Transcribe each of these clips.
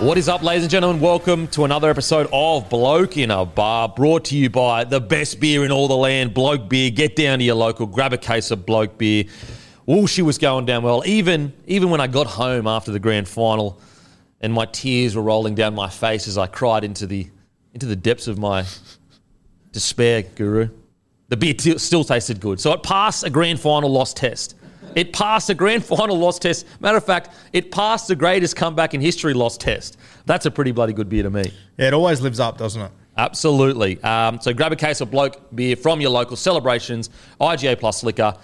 What is up, ladies and gentlemen? Welcome to another episode of Bloke in a Bar, brought to you by the best beer in all the land, Bloke Beer. Get down to your local, grab a case of Bloke Beer. Oh, she was going down well. Even when I got home after the grand final and my tears were rolling down my face as I cried into the depths of my despair, Guru, the beer still tasted good. So it passed a grand final loss test. It passed the grand final loss test. Matter of fact, it passed the greatest comeback in history loss test. That's a pretty bloody good beer to me. Yeah, it always lives up, doesn't it? Absolutely. So grab a case of Bloke Beer from your local Celebrations, IGA Plus Liquor,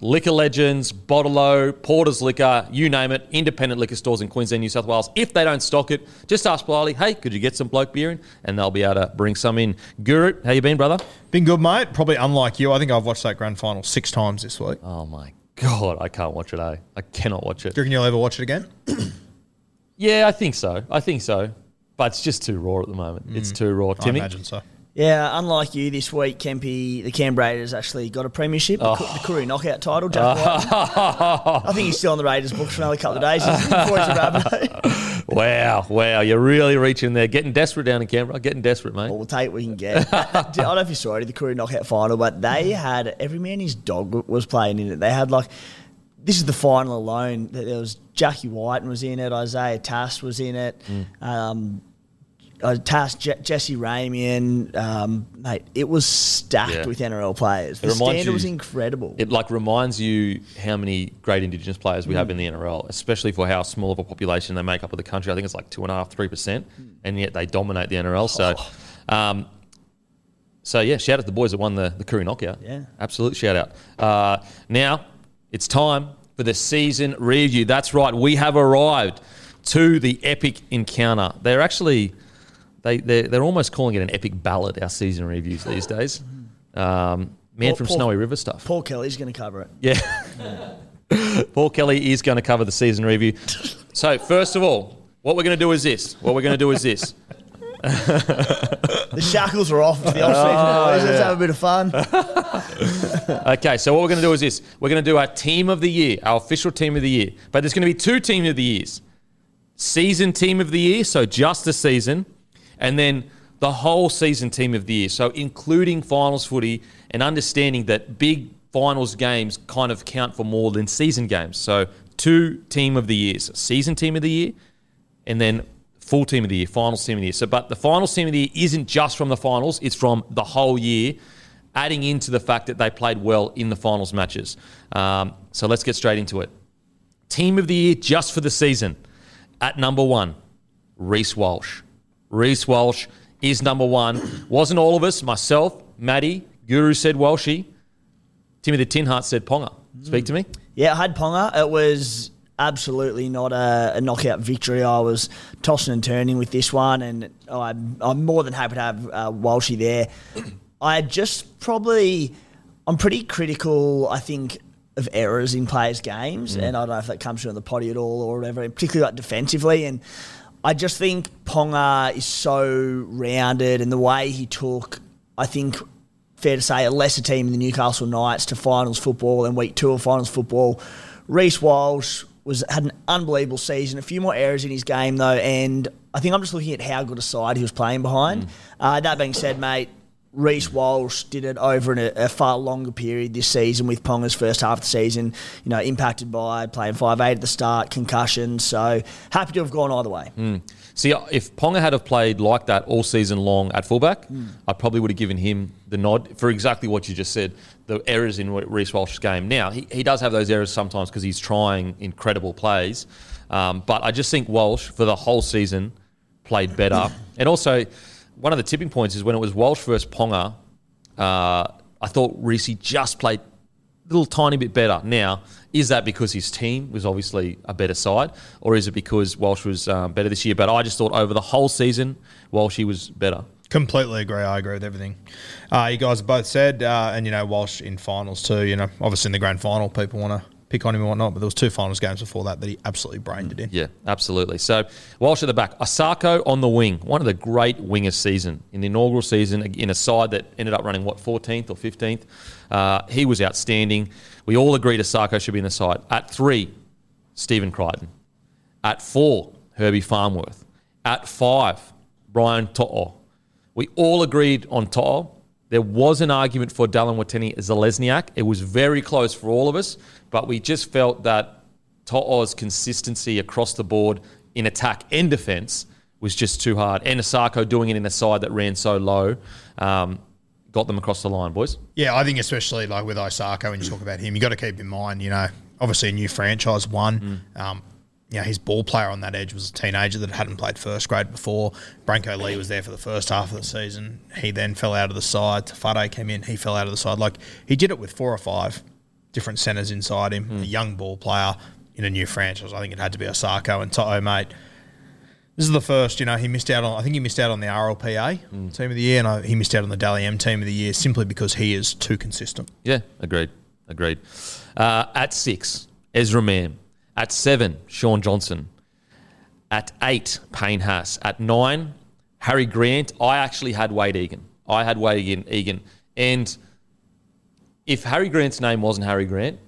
Liquor Legends, Bottle-O, Porter's Liquor, you name it, independent liquor stores in Queensland, New South Wales. If they don't stock it, just ask politely, hey, could you get some Bloke Beer in? And they'll be able to bring some in. Guru, how you been, brother? Been good, mate. Probably unlike you. I think I've watched that grand final 6 times this week. Oh, my God, I can't watch it, eh? I cannot watch it. Do you reckon you'll ever watch it again? Yeah, I think so. But it's just too raw at the moment. It's too raw. Timmy? I imagine so. Yeah, unlike you, this week, Kempy, the Canberra Raiders actually got a premiership, the Koori Knockout title. Jack White. I think he's still on the Raiders books for another couple of days. Wow, you're really reaching there. Getting desperate down in Canberra. Getting desperate, mate. Well, we'll take what we can get. I don't know if you saw it, the Koori Knockout final, but they had, every man his dog was playing in it. They had like, this is the final alone. There was Jackie Whiten was in it, Isaiah Tass was in it, Jesse Ramian, mate, it was stacked with NRL players. The standard was incredible. It like reminds you how many great Indigenous players we have in the NRL, especially for how small of a population they make up of the country. I think it's like 2.5-3%, and yet they dominate the NRL. So yeah, shout out to the boys that won the Koori Knockout. Yeah, absolute shout out. Now it's time for the season review. That's right, we have arrived to the epic encounter. They're actually. They're almost calling it an epic ballad, our season reviews these days. Paul, Snowy River stuff. Paul Kelly's going to cover it. Yeah. Paul Kelly is going to cover the season review. So, first of all, what we're going to do is this. The shackles are off to the off season. Let's have a bit of fun. Okay, so what we're going to do is this. We're going to do our team of the year, our official team of the year. But there's going to be 2 team of the years. Season team of the year, so just the season. And then the whole season team of the year, so including finals footy and understanding that big finals games kind of count for more than season games. So 2 team of the years, season team of the year and then full team of the year, finals team of the year. So, but the finals team of the year isn't just from the finals, it's from the whole year, adding into the fact that they played well in the finals matches. So let's get straight into it. Team of the year just for the season. At number 1, Reece Walsh. Reece Walsh is number 1. Wasn't all of us, myself, Maddie, Guru said Walshy. Timmy the Tin Heart said Ponga. Speak to me. Yeah, I had Ponga. It was absolutely not a knockout victory. I was tossing and turning with this one, and I'm more than happy to have Walshy there. I'm pretty critical, I think, of errors in players' games, and I don't know if that comes from the potty at all or whatever, particularly like defensively. And I just think Ponga is so rounded, and the way he took, I think, fair to say, a lesser team in the Newcastle Knights to finals football and week two of finals football. Reece Walsh had an unbelievable season, a few more errors in his game though, and I think I'm just looking at how good a side he was playing behind. That being said, mate, Reece Walsh did it over in a far longer period this season with Ponga's first half of the season, you know, impacted by playing 5'8 at the start, concussion. So happy to have gone either way. See, if Ponga had have played like that all season long at fullback, I probably would have given him the nod for exactly what you just said, the errors in Reece Walsh's game. Now, he does have those errors sometimes because he's trying incredible plays. But I just think Walsh, for the whole season, played better. And also, one of the tipping points is when it was Walsh versus Ponga, I thought Reece just played a little tiny bit better. Now, is that because his team was obviously a better side, or is it because Walsh was better this year? But I just thought over the whole season, Walsh, he was better. Completely agree. I agree with everything you guys have both said. And, you know, Walsh in finals too, you know, obviously in the grand final, people want to pick on him and whatnot, but there was two finals games before that that he absolutely brained it in. Yeah, absolutely. So Walsh at the back. Osako on the wing. One of the great wingers season. In the inaugural season, in a side that ended up running, what, 14th or 15th? He was outstanding. We all agreed Osako should be in the side. At 3, Stephen Crichton. At 4, Herbie Farmworth. At 5, Brian To'o. We all agreed on To'o. There was an argument for Dallin Watene-Zelezniak. It was very close for all of us, but we just felt that To'o's consistency across the board in attack and defence was just too hard. And Osako doing it in a side that ran so low got them across the line, boys. Yeah, I think especially like with Osako, when you talk about him, you got to keep in mind, you know, obviously a new franchise, one. You know, his ball player on that edge was a teenager that hadn't played first grade before. Branko Lee was there for the first half of the season. He then fell out of the side. Tafade came in. He fell out of the side. Like, he did it with 4 or 5 different centres inside him, a young ball player in a new franchise. I think it had to be Osako and To'o, mate. This is the first, you know, he missed out on, I think he missed out on the RLPA team of the year, and he missed out on the Dally M team of the year simply because he is too consistent. Yeah, agreed. At 6, Ezra Mann. At 7, Sean Johnson. At 8, Payne Haas. At 9, Harry Grant. I actually had Wade Egan. And if Harry Grant's name wasn't Harry Grant,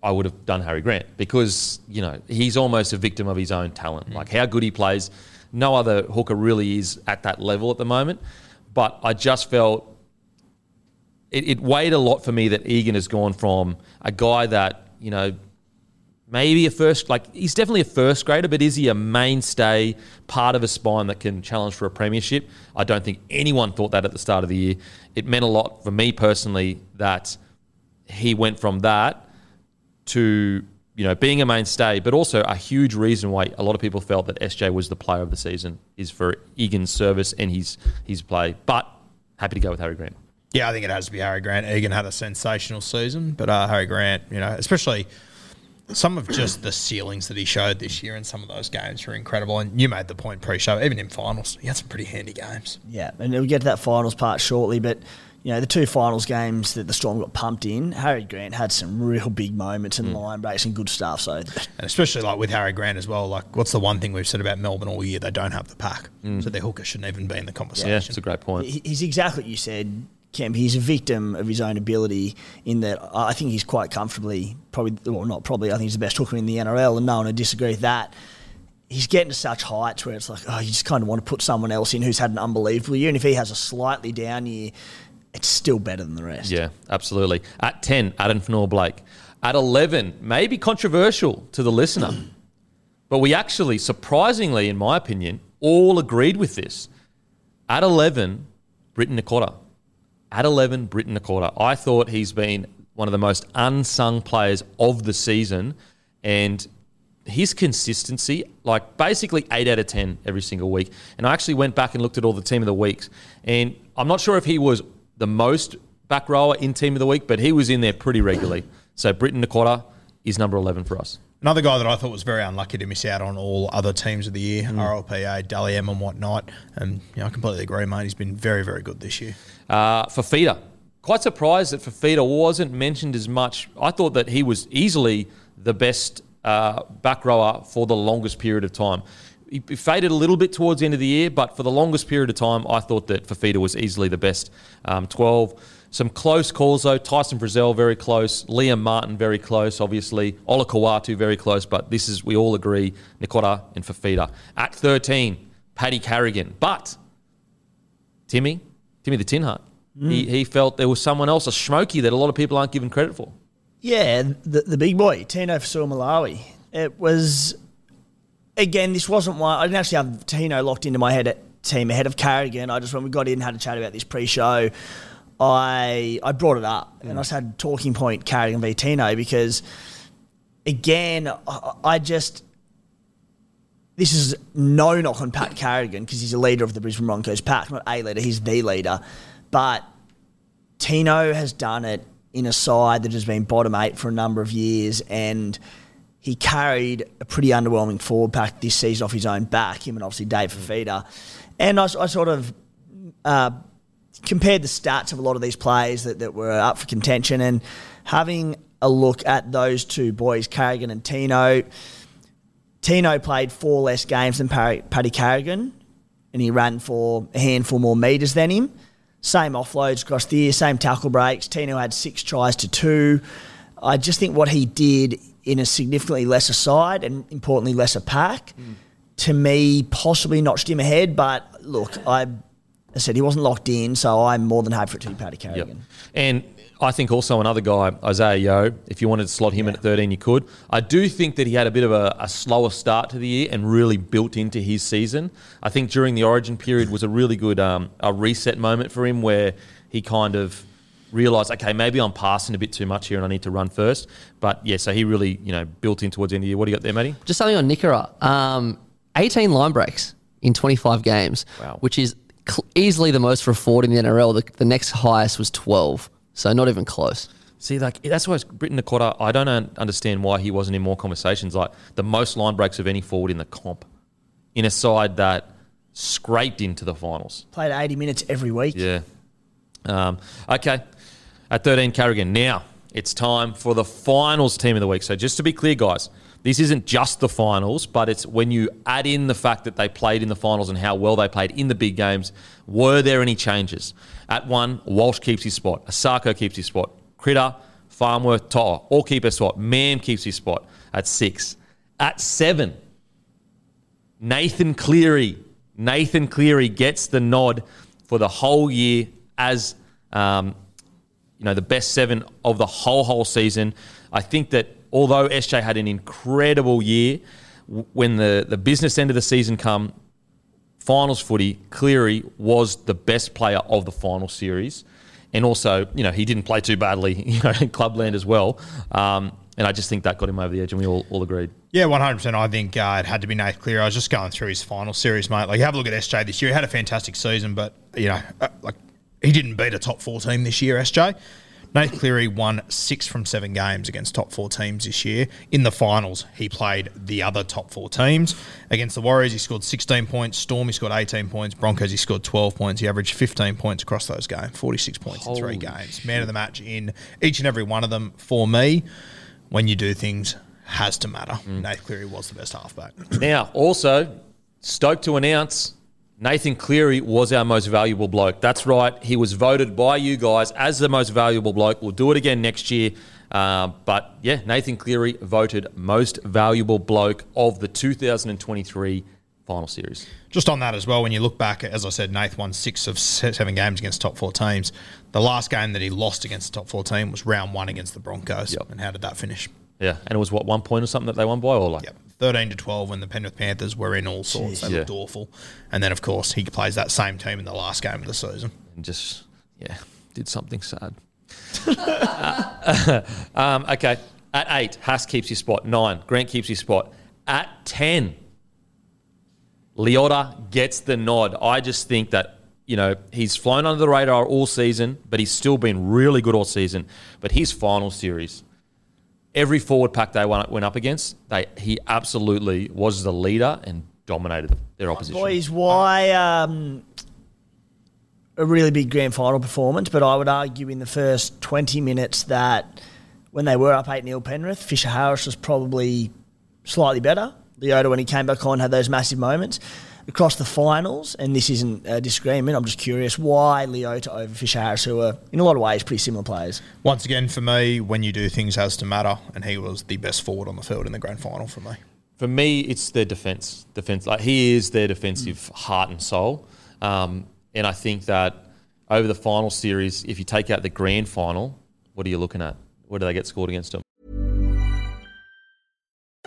I would have done Harry Grant because, you know, he's almost a victim of his own talent. Like how good he plays. No other hooker really is at that level at the moment. But I just felt it weighed a lot for me that Egan has gone from a guy that, you know, maybe a first, like he's definitely a first grader, but is he a mainstay part of a spine that can challenge for a premiership? I don't think anyone thought that at the start of the year. It meant a lot for me personally that he went from that to, you know, being a mainstay, but also a huge reason why a lot of people felt that SJ was the player of the season is for Egan's service and his play. But happy to go with Harry Grant. Yeah, I think it has to be Harry Grant. Egan had a sensational season, but Harry Grant, you know, especially some of just the ceilings that he showed this year in some of those games were incredible. And you made the point pre-show, even in finals, he had some pretty handy games. Yeah, and we'll get to that finals part shortly. But, you know, the two finals games that the Storm got pumped in, Harry Grant had some real big moments and line breaks and good stuff. So, and especially like with Harry Grant as well, like what's the one thing we've said about Melbourne all year? They don't have the pack. So their hooker shouldn't even be in the conversation. Yeah, that's a great point. He's exactly what you said. Kemp, he's a victim of his own ability in that I think he's quite comfortably, I think he's the best hooker in the NRL, and no one would disagree with that. He's getting to such heights where it's like, oh, you just kind of want to put someone else in who's had an unbelievable year, and if he has a slightly down year, it's still better than the rest. Yeah, absolutely. At 10, Adam Fanor Blake. At 11, maybe controversial to the listener, but we actually, surprisingly, in my opinion, all agreed with this. At 11, Britton Nakoda. I thought he's been one of the most unsung players of the season, and his consistency, like basically 8 out of 10 every single week. And I actually went back and looked at all the Team of the Weeks, and I'm not sure if he was the most back rower in Team of the Week, but he was in there pretty regularly. So Britton Nakoda is number 11 for us. Another guy that I thought was very unlucky to miss out on all other teams of the year, RLPA, Dally M and whatnot. And you know, I completely agree, mate. He's been very, very good this year. Fifita, quite surprised that Fifita wasn't mentioned as much. I thought that he was easily the best back rower for the longest period of time. He faded a little bit towards the end of the year, but for the longest period of time, I thought that Fifita was easily the best 12. Some close calls, though. Tyson Brazel, very close. Liam Martin, very close, obviously. Ola Kawatu, very close. But this is, we all agree, Nakoda and Fifita. At 13, Paddy Carrigan. But Timmy the Tin Hut, he felt there was someone else, a Smoky, that a lot of people aren't giving credit for. Yeah, the big boy, Tino Fa'asuamaleaui. It was, again, this wasn't one. I didn't actually have Tino locked into my head at team ahead of Carrigan. I just, when we got in, had a chat about this pre-show, I brought it up and I just had talking point Carrigan v Tino because, again, I just, this is no knock on Pat Carrigan because he's a leader of the Brisbane Broncos pack, not a leader, he's the leader. But Tino has done it in a side that has been bottom eight for a number of years, and he carried a pretty underwhelming forward pack this season off his own back, him and obviously Dave Fifita. And I sort of compared the stats of a lot of these players that were up for contention, and having a look at those two boys, Carrigan and Tino. Tino played 4 less games than Paddy Carrigan, and he ran for a handful more metres than him. Same offloads across the year, same tackle breaks. Tino had 6 tries to 2. I just think what he did in a significantly lesser side and, importantly, lesser pack, to me, possibly notched him ahead. But, look, I said he wasn't locked in, so I'm more than happy for it to be Paddy Carrigan. Yep. And I think also another guy, Isaiah Yeo, if you wanted to slot him in at 13, you could. I do think that he had a bit of a slower start to the year and really built into his season. I think during the Origin period was a really good a reset moment for him where he kind of realised, okay, maybe I'm passing a bit too much here and I need to run first. But, yeah, so he really, built in towards the end of the year. What do you got there, Matty? Just something on Nikora. 18 line breaks in 25 games, which is easily the most for a forward in the NRL. The next highest was 12. So not even close. See, that's why Britton Nakoda, I don't understand why he wasn't in more conversations. Like, the most line breaks of any forward in the comp in a side that scraped into the finals. Played 80 minutes every week. Yeah. Okay. At 13, Carrigan. Now, it's time for the finals team of the week. So just to be clear, guys, this isn't just the finals, but it's when you add in the fact that they played in the finals and how well they played in the big games. Were there any changes? At 1, Walsh keeps his spot. Osako keeps his spot. Critter, Farmworth, To'o, all keep their spot. Mam keeps his spot at 6. At 7, Nathan Cleary. Nathan Cleary gets the nod for the whole year as the best 7 of the whole season. I think that although SJ had an incredible year, when the business end of the season come, finals footy, Cleary was the best player of the final series. And also, he didn't play too badly in Clubland as well. And I just think that got him over the edge, and we all agreed. Yeah, 100%. I think it had to be Nathan Cleary. I was just going through his final series, mate. Like, have a look at SJ this year. He had a fantastic season, but, he didn't beat a top 4 team this year, SJ. Nathan Cleary won 6 from 7 games against top 4 teams this year. In the finals, he played the other top 4 teams. Against the Warriors, he scored 16 points. Storm, he scored 18 points. Broncos, he scored 12 points. He averaged 15 points across those games, 46 points in 3 games. Man of the match in each and every one of them for me. When you do things, has to matter. Nathan Cleary was the best halfback. Now, also, stoked to announce, Nathan Cleary was our most valuable bloke. That's right. He was voted by you guys as the most valuable bloke. We'll do it again next year. But, yeah, Nathan Cleary voted most valuable bloke of the 2023 final series. Just on that as well, when you look back, as I said, Nath won 6 of 7 games against top 4 teams. The last game that he lost against the top 4 team was round 1 against the Broncos. Yep. And how did that finish? Yeah, and it was, 1 point or something that they won by? Or 13-12 when the Penrith Panthers were in all sorts. Jeez, they looked awful. And then, of course, he plays that same team in the last game of the season. And just, did something sad. Okay, at 8, Haas keeps his spot. 9, Grant keeps his spot. At 10, Liotta gets the nod. I just think that, he's flown under the radar all season, but he's still been really good all season. But his final series, every forward pack they went up against, he absolutely was the leader and dominated their opposition. Boys, why a really big grand final performance, but I would argue in the first 20 minutes that when they were up 8-0 Penrith, Fisher-Harris was probably slightly better. Liotta, when he came back on, had those massive moments. Across the finals, and this isn't a disagreement, I'm just curious, why Liotta over Fisher-Harris, who are, in a lot of ways, pretty similar players? Once again, for me, when you do things has to matter, and he was the best forward on the field in the grand final for me. For me, it's their defence. Like, he is their defensive heart and soul. And I think that over the final series, if you take out the grand final, what are you looking at? What do they get scored against them?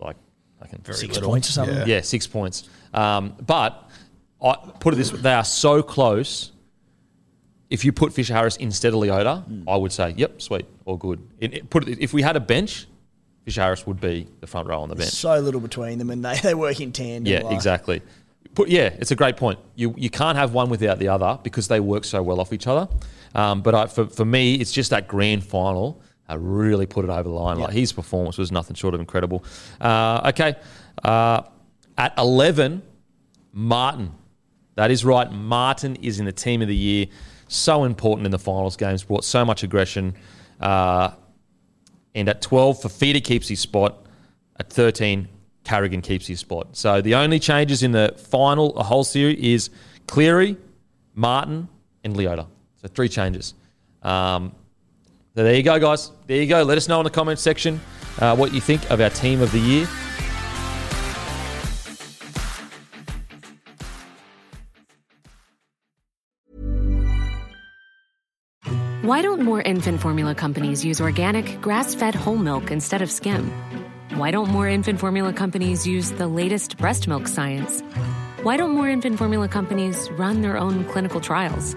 Like, I can very 6 points or something. Yeah, 6 points. But I put it this way, they are so close. If you put Fisher-Harris instead of Liotta, I would say, yep, sweet, all good. If we had a bench, Fisher-Harris would be the front row on the bench. So little between them, and they work in tandem. Yeah, like. Exactly. Yeah, it's a great point. You can't have one without the other because they work so well off each other. But for me, it's just that grand final that really put it over the line. Yep. Like, his performance was nothing short of incredible. At 11, Martin. That is right. Martin is in the team of the year. So important in the finals games, brought so much aggression. And at 12, Tafade keeps his spot. At 13, Carrigan keeps his spot. So the only changes in the final, the whole series, is Cleary, Martin, and Liotta. So 3 changes. So there you go, guys. There you go. Let us know in the comments section what you think of our team of the year. Why don't more infant formula companies use organic, grass-fed whole milk instead of skim? Why don't more infant formula companies use the latest breast milk science? Why don't more infant formula companies run their own clinical trials?